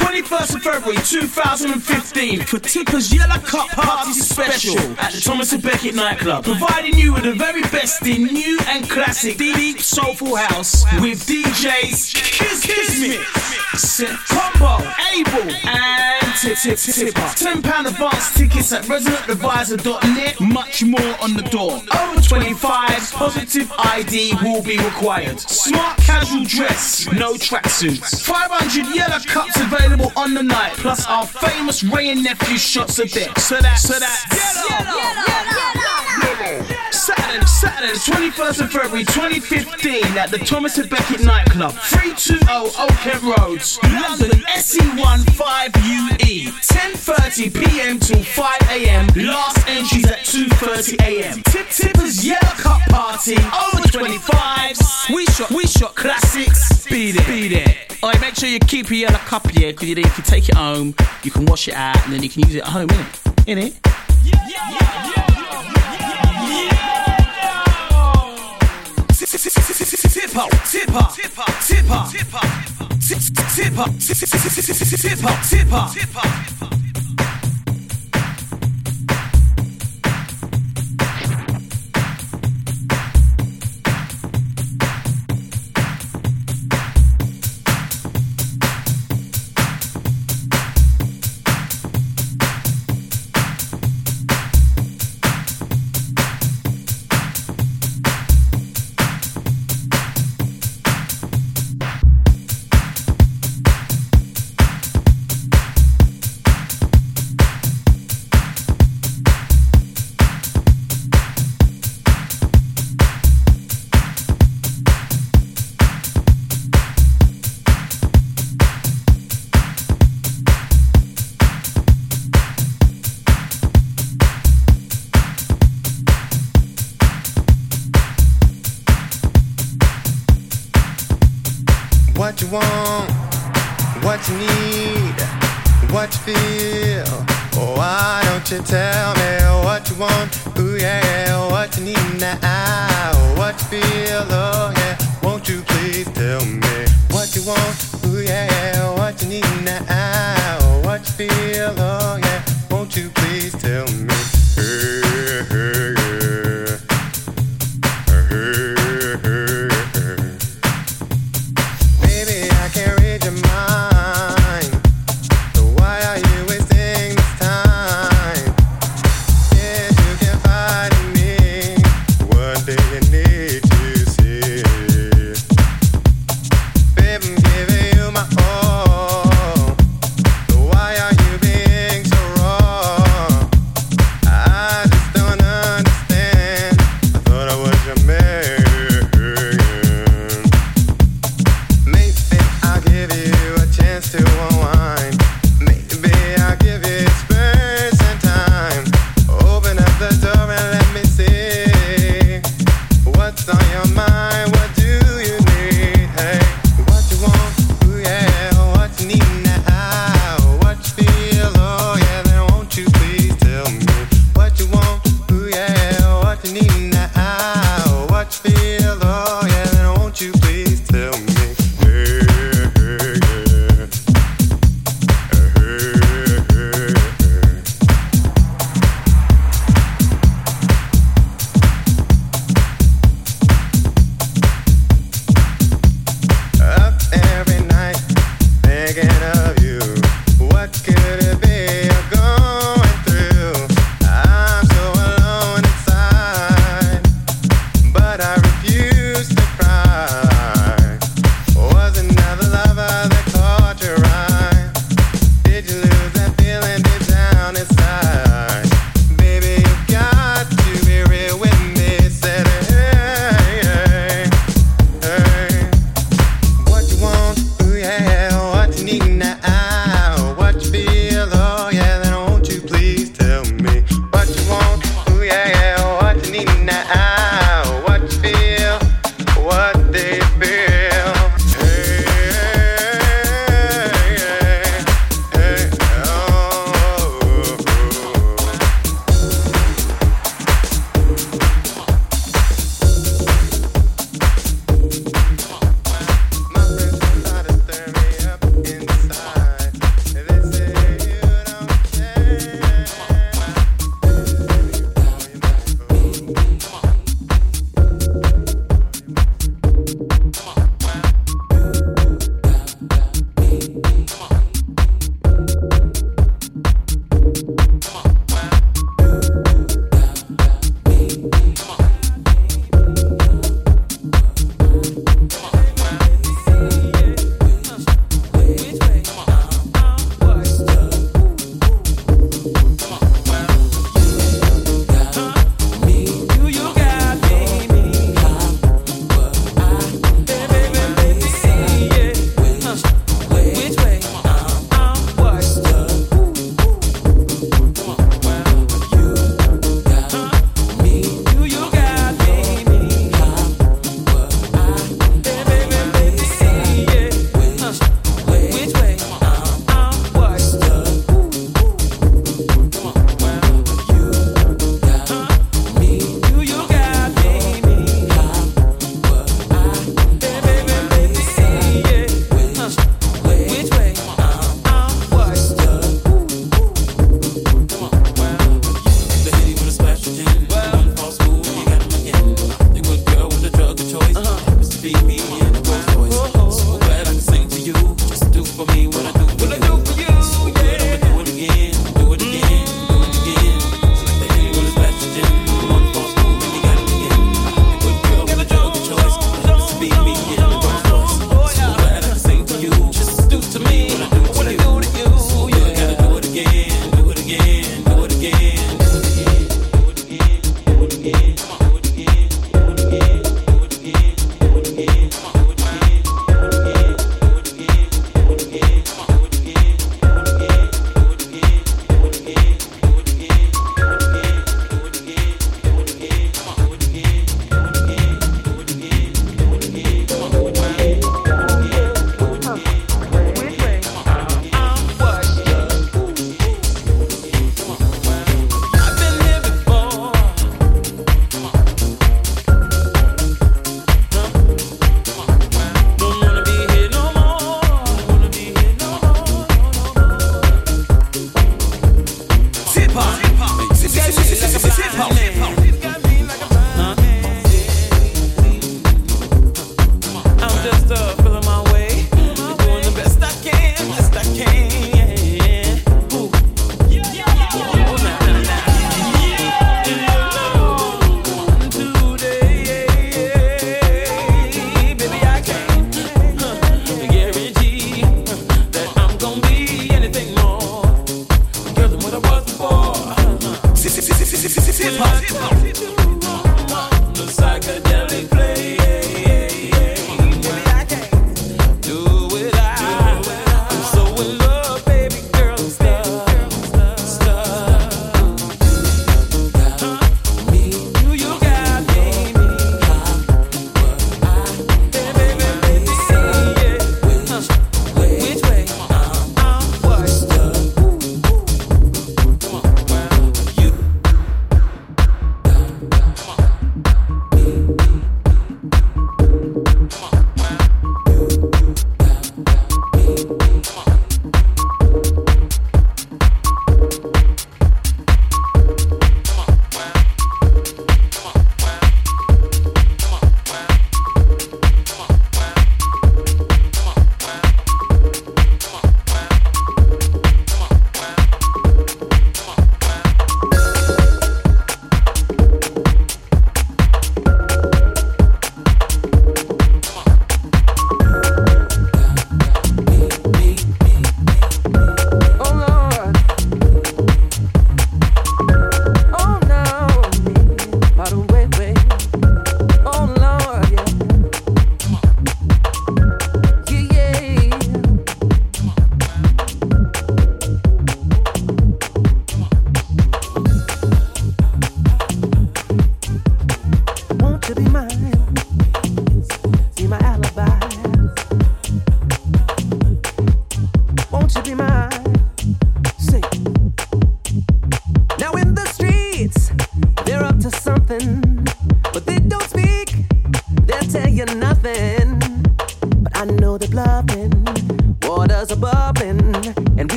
21st of February 2015 for Tippa's Yellow Cup Party Special at the Thomas à Becket nightclub, providing you with the very best in new and classic deep soulful house with DJs Kismet, KOMBO, ABLE and TIPPA. £10 advance tickets at residentadvisor.net. Much more on the door. Over 25, positive ID will be required. Smart casual dress, no tracksuits. 500 yellow cups available on the night, plus our famous Ray and Nephew shots of deck. So that's yellow. Saturday, 21st of February 2015 at the Thomas à Becket nightclub, 320 Oakhead Road, London, SE15UE, 10:30pm till 5am, last entries at 2:30am. Tippa's Yellow Cup Party, over 25s, we shot classics, be there. Alright, make sure you keep your yellow cup here, because you can take it home, you can wash it out, and then you can use it at home, innit? Tippa. What you want, what you need, what you feel. Oh, why don't you tell me what you want? Ooh yeah, what you need now, what you feel. Oh yeah, won't you please tell me what you want? Ooh yeah, what you need now, what you feel. Oh yeah, won't you please tell me? Your man.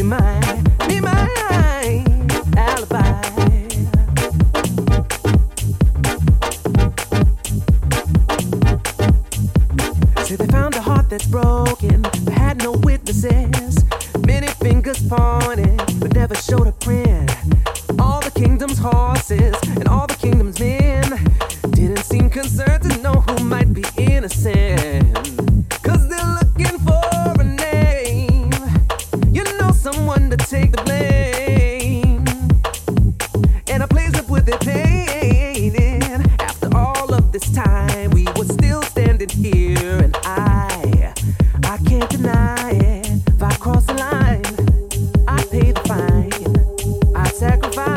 Be my alibi. Say they found a heart that's broken, but had no witnesses. Many fingers pointed, but never showed a print. All the kingdom's horses and all the kingdom's men didn't seem concerned to know who might be innocent. Cause they're looking for a name, you know, someone to take the blame, and a place up with their pain. And after all of this time, we were still standing here, and I can't deny it. If I cross the line, I pay the fine, I sacrifice.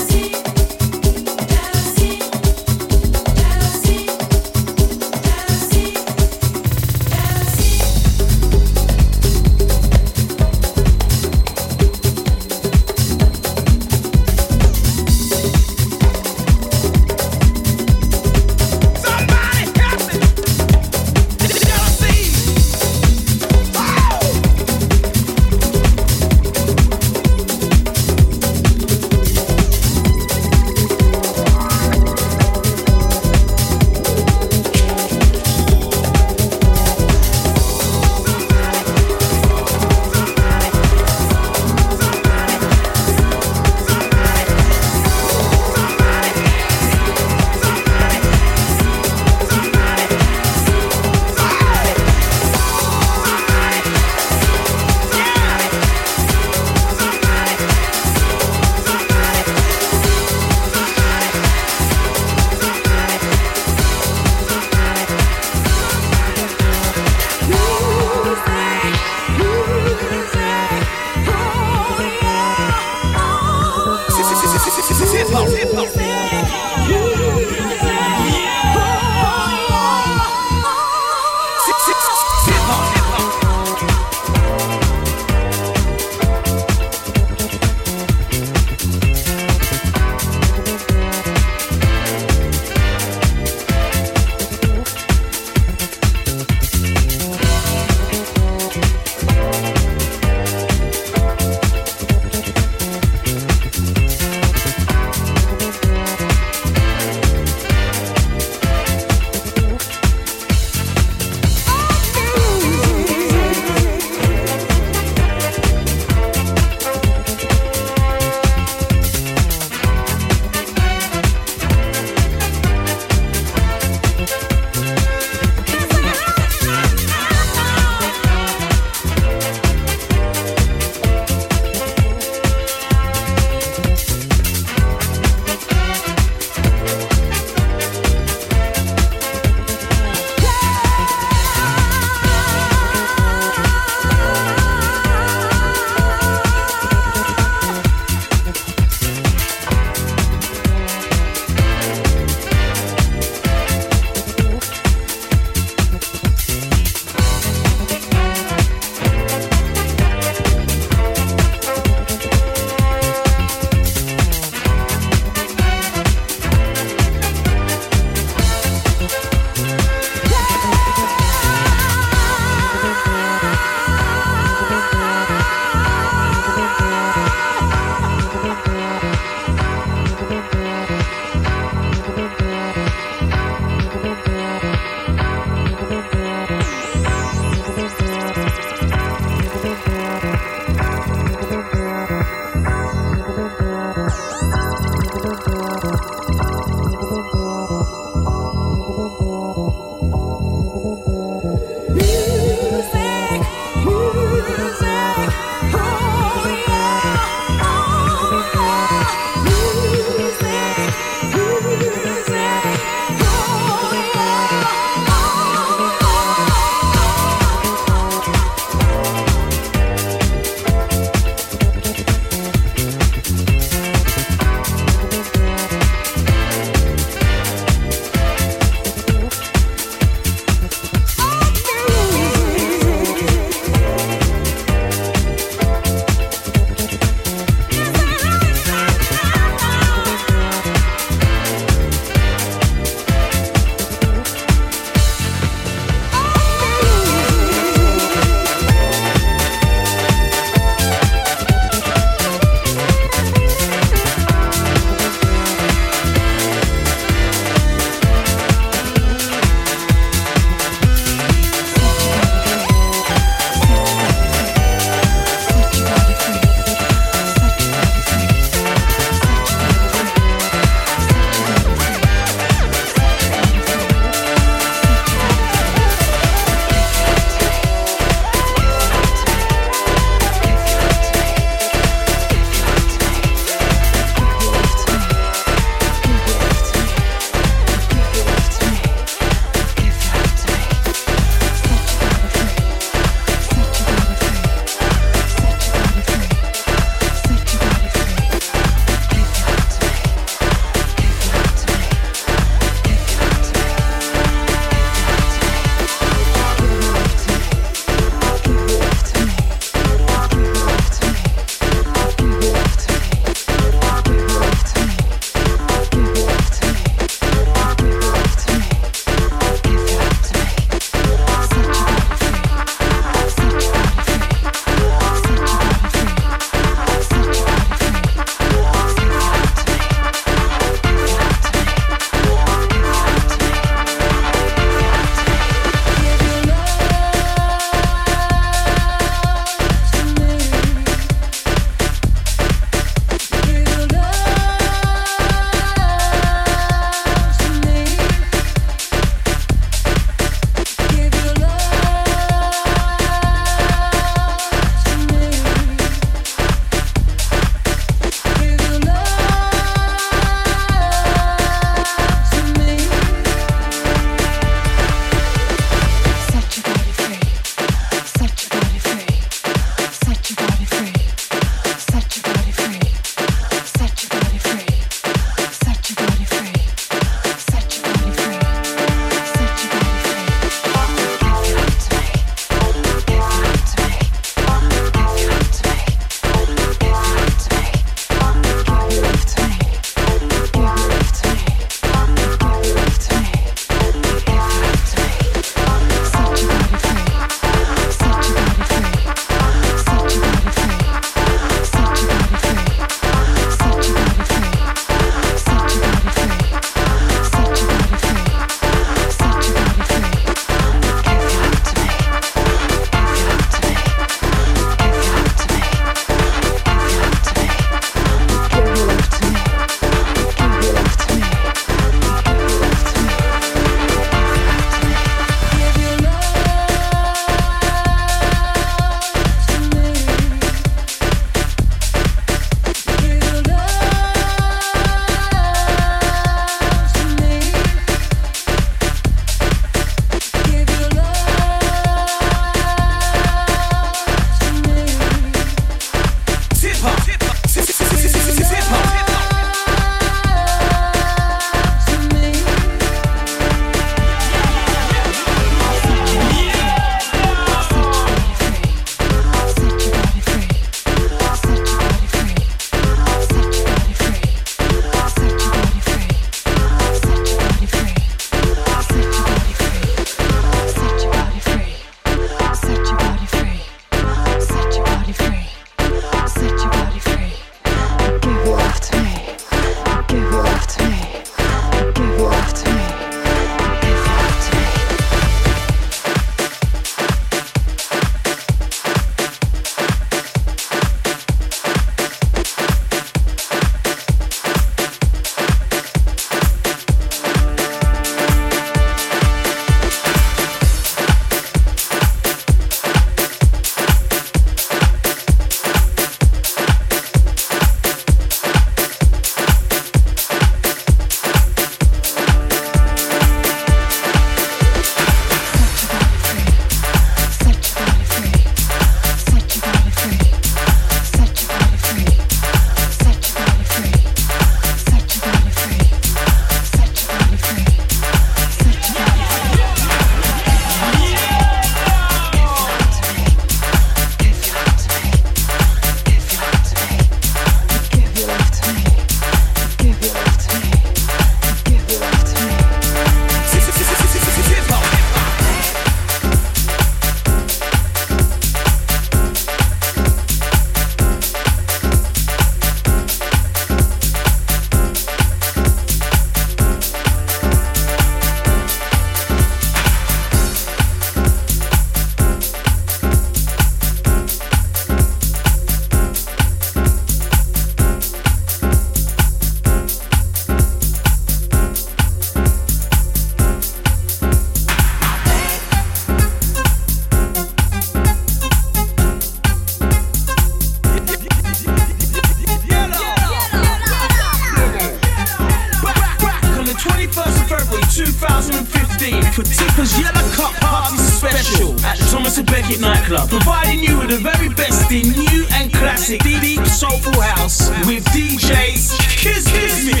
Becket nightclub, providing you with the very best in new and classic deep soulful house with DJs Kismet,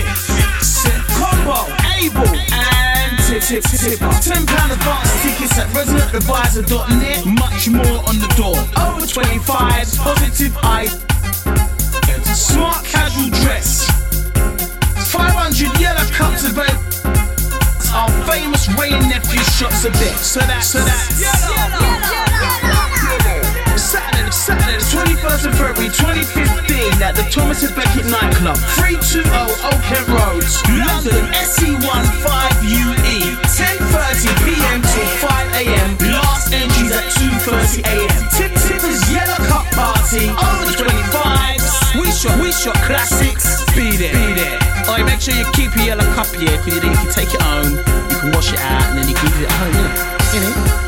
KOMBO, ABLE and TIPPA. £10 advance tickets at residentadvisor.net. Much more on the door. Over 25 positive smart casual dress. 500 yellow cups available. Our famous Ray and Nephew shots a bit. So that's Yellow. Saturday, the 21st of February 2015 at the Thomas à Becket nightclub, 320 Oakhead Road, London, SE15UE. 10:30 p.m. till 5 a.m. Last entries at 2:30 a.m. Tippa's Yellow Cup Party. Over the 25s. We shot classics. Be there. Alright, make sure you keep your yellow cup here, because then you can take it home, you can wash it out, and then you can use it at home, Tippa.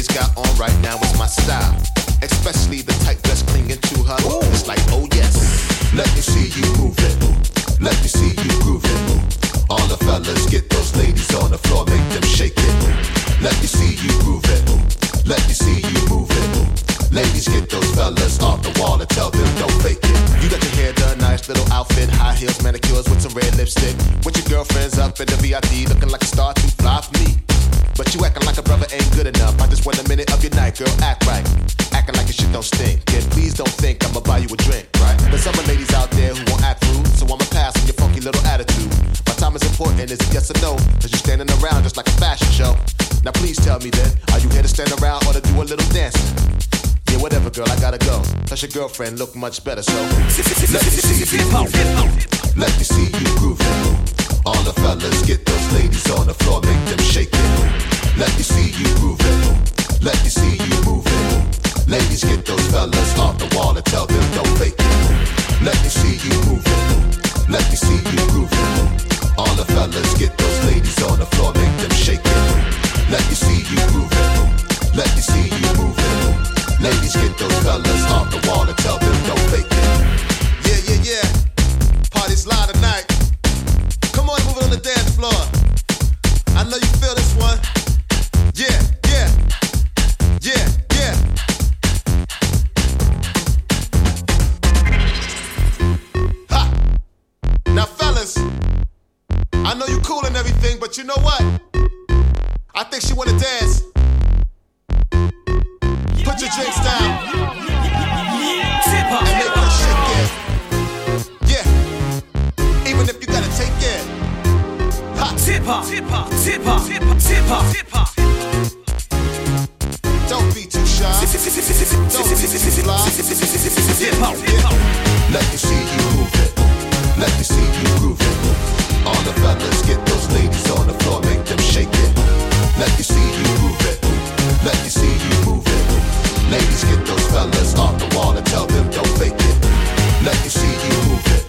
Ray's got on right now is my style, especially the tight dress clinging to her. Ooh. It's like, oh yes, let me see you move it, let me see you groove it. All the fellas get those ladies on the floor, make them shake it. Let me see you groove it, let me see you move it. Ladies, get those fellas off the wall and tell them don't fake it. You got your hair done, nice little outfit, high heels, manicures with some red lipstick. With your girlfriends up in the VIP, looking like a star, too fly for me. But you acting like a brother ain't good enough. I just want a minute of your night, girl, act right. Acting like your shit don't stink. And please don't think I'ma buy you a drink, right? There's some ladies out there who won't act rude, so I'ma pass on your funky little attitude. My time is important, is it yes or no? Cause you're standing around just like a fashion show. Now please tell me then, are you here to stand around or to do a little dancing? Yeah, whatever, girl, I gotta go. Plus your girlfriend look much better, so let me see you groove it, let me see you groove it. All the fellas get those ladies on the floor, make them shake it. Let me see you groove it, let me see you move it. Ladies, get those fellas off the wall and tell them don't fake it. Let me see you move it, let me see you groove it. All the fellas get those ladies on the floor, make them shake it. Let me see you groove it, let me see you move it. Ladies, get those fellas off the wall and tell them don't fake it. Yeah, yeah, yeah, party's live tonight. Come on, move it on the dance floor. I know you feel this one. Yeah, yeah, yeah, yeah. Ha! Now, fellas, I know you cool and everything, but you know what? I think she wanna dance. Put your drinks down. And make her shake it. Even if you gotta take it. Ha! Tippa, Tippa, Tippa, Tippa, Tippa, Tippa. Don't be too shy. Don't be too fly. Tippa, yeah. Let me see you move it. Let me see you groove it. All the fellas get those ladies on the floor, make them shake it. Let me see you move it. Let me see you move it. Ladies, get those fellas off the wall and tell them don't fake it. Let me see you move it.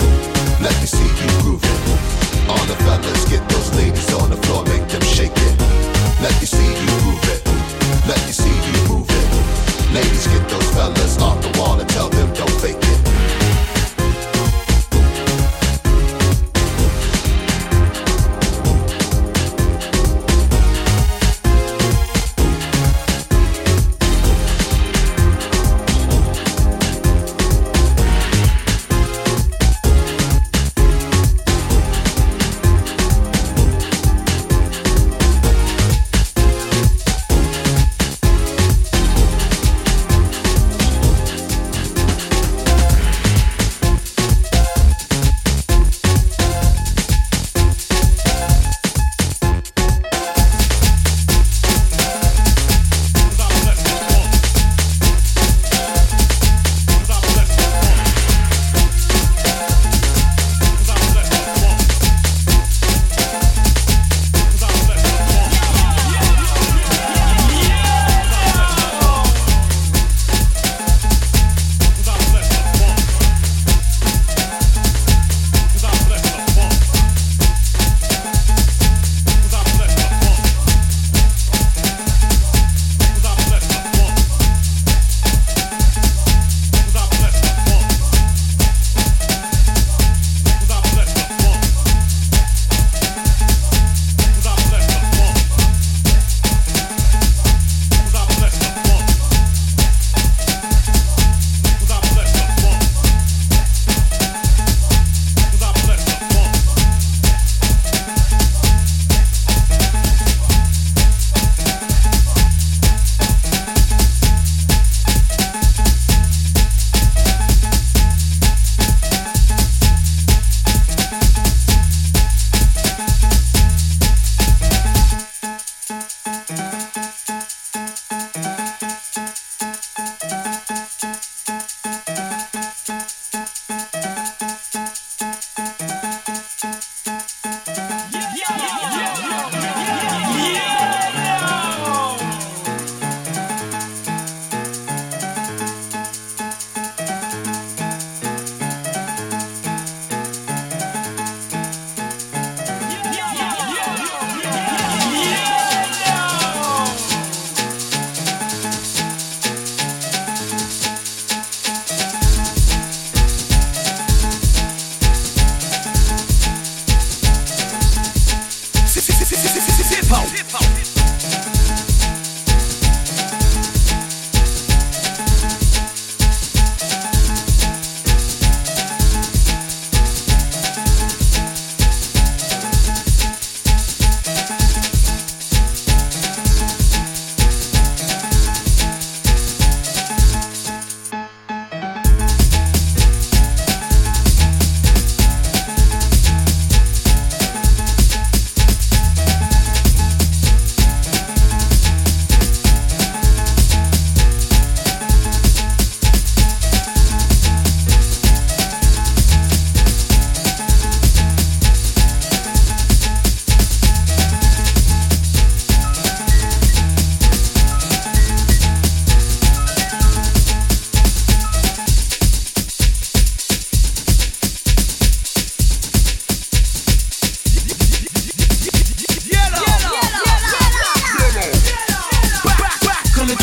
Let me see you groove it. All the fellas get those ladies on the floor, make them shake it. Let me see you groove it. Let me see you move it. Ladies, get those fellas off the wall and tell them don't fake it.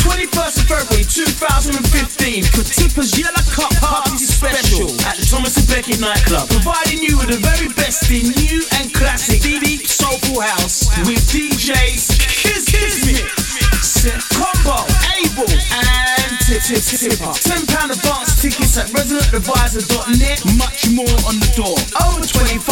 21st of February 2015 for Tippa's Yellow Cup Party Special at the Thomas à Becket nightclub, providing you with the very best in new and classic deep soulful house with DJs Kismet, KOMBO, ABLE and TIPPA. £10 advance tickets at residentadvisor.net. Much more on the door. Over 25,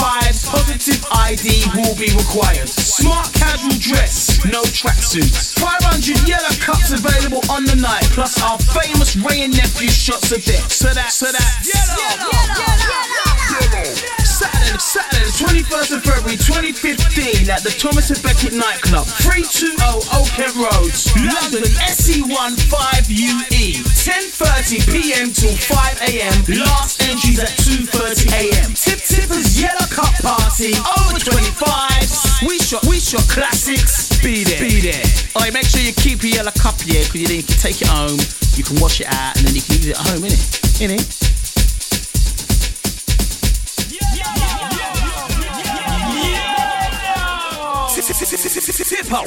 positive ID will be required. Smart casual dress, no tracksuits. 500 yellow cups available on the night. Plus our famous Ray and Nephew shots of death. So that's yellow. Saturday the 21st of February 2015 at the Thomas à Becket nightclub, 320 Oakhead Road, London SE15UE. 10:30pm till 5am. Last entries at 2:30am. Tippa's Yellow Cup Party. Over 25s. We shot classics. Be there. Alright, make sure you keep your yellow cup here, because you can take it home, you can wash it out, and then you can use it at home, innit?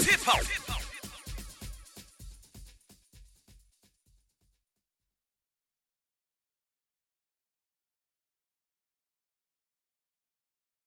Tippo.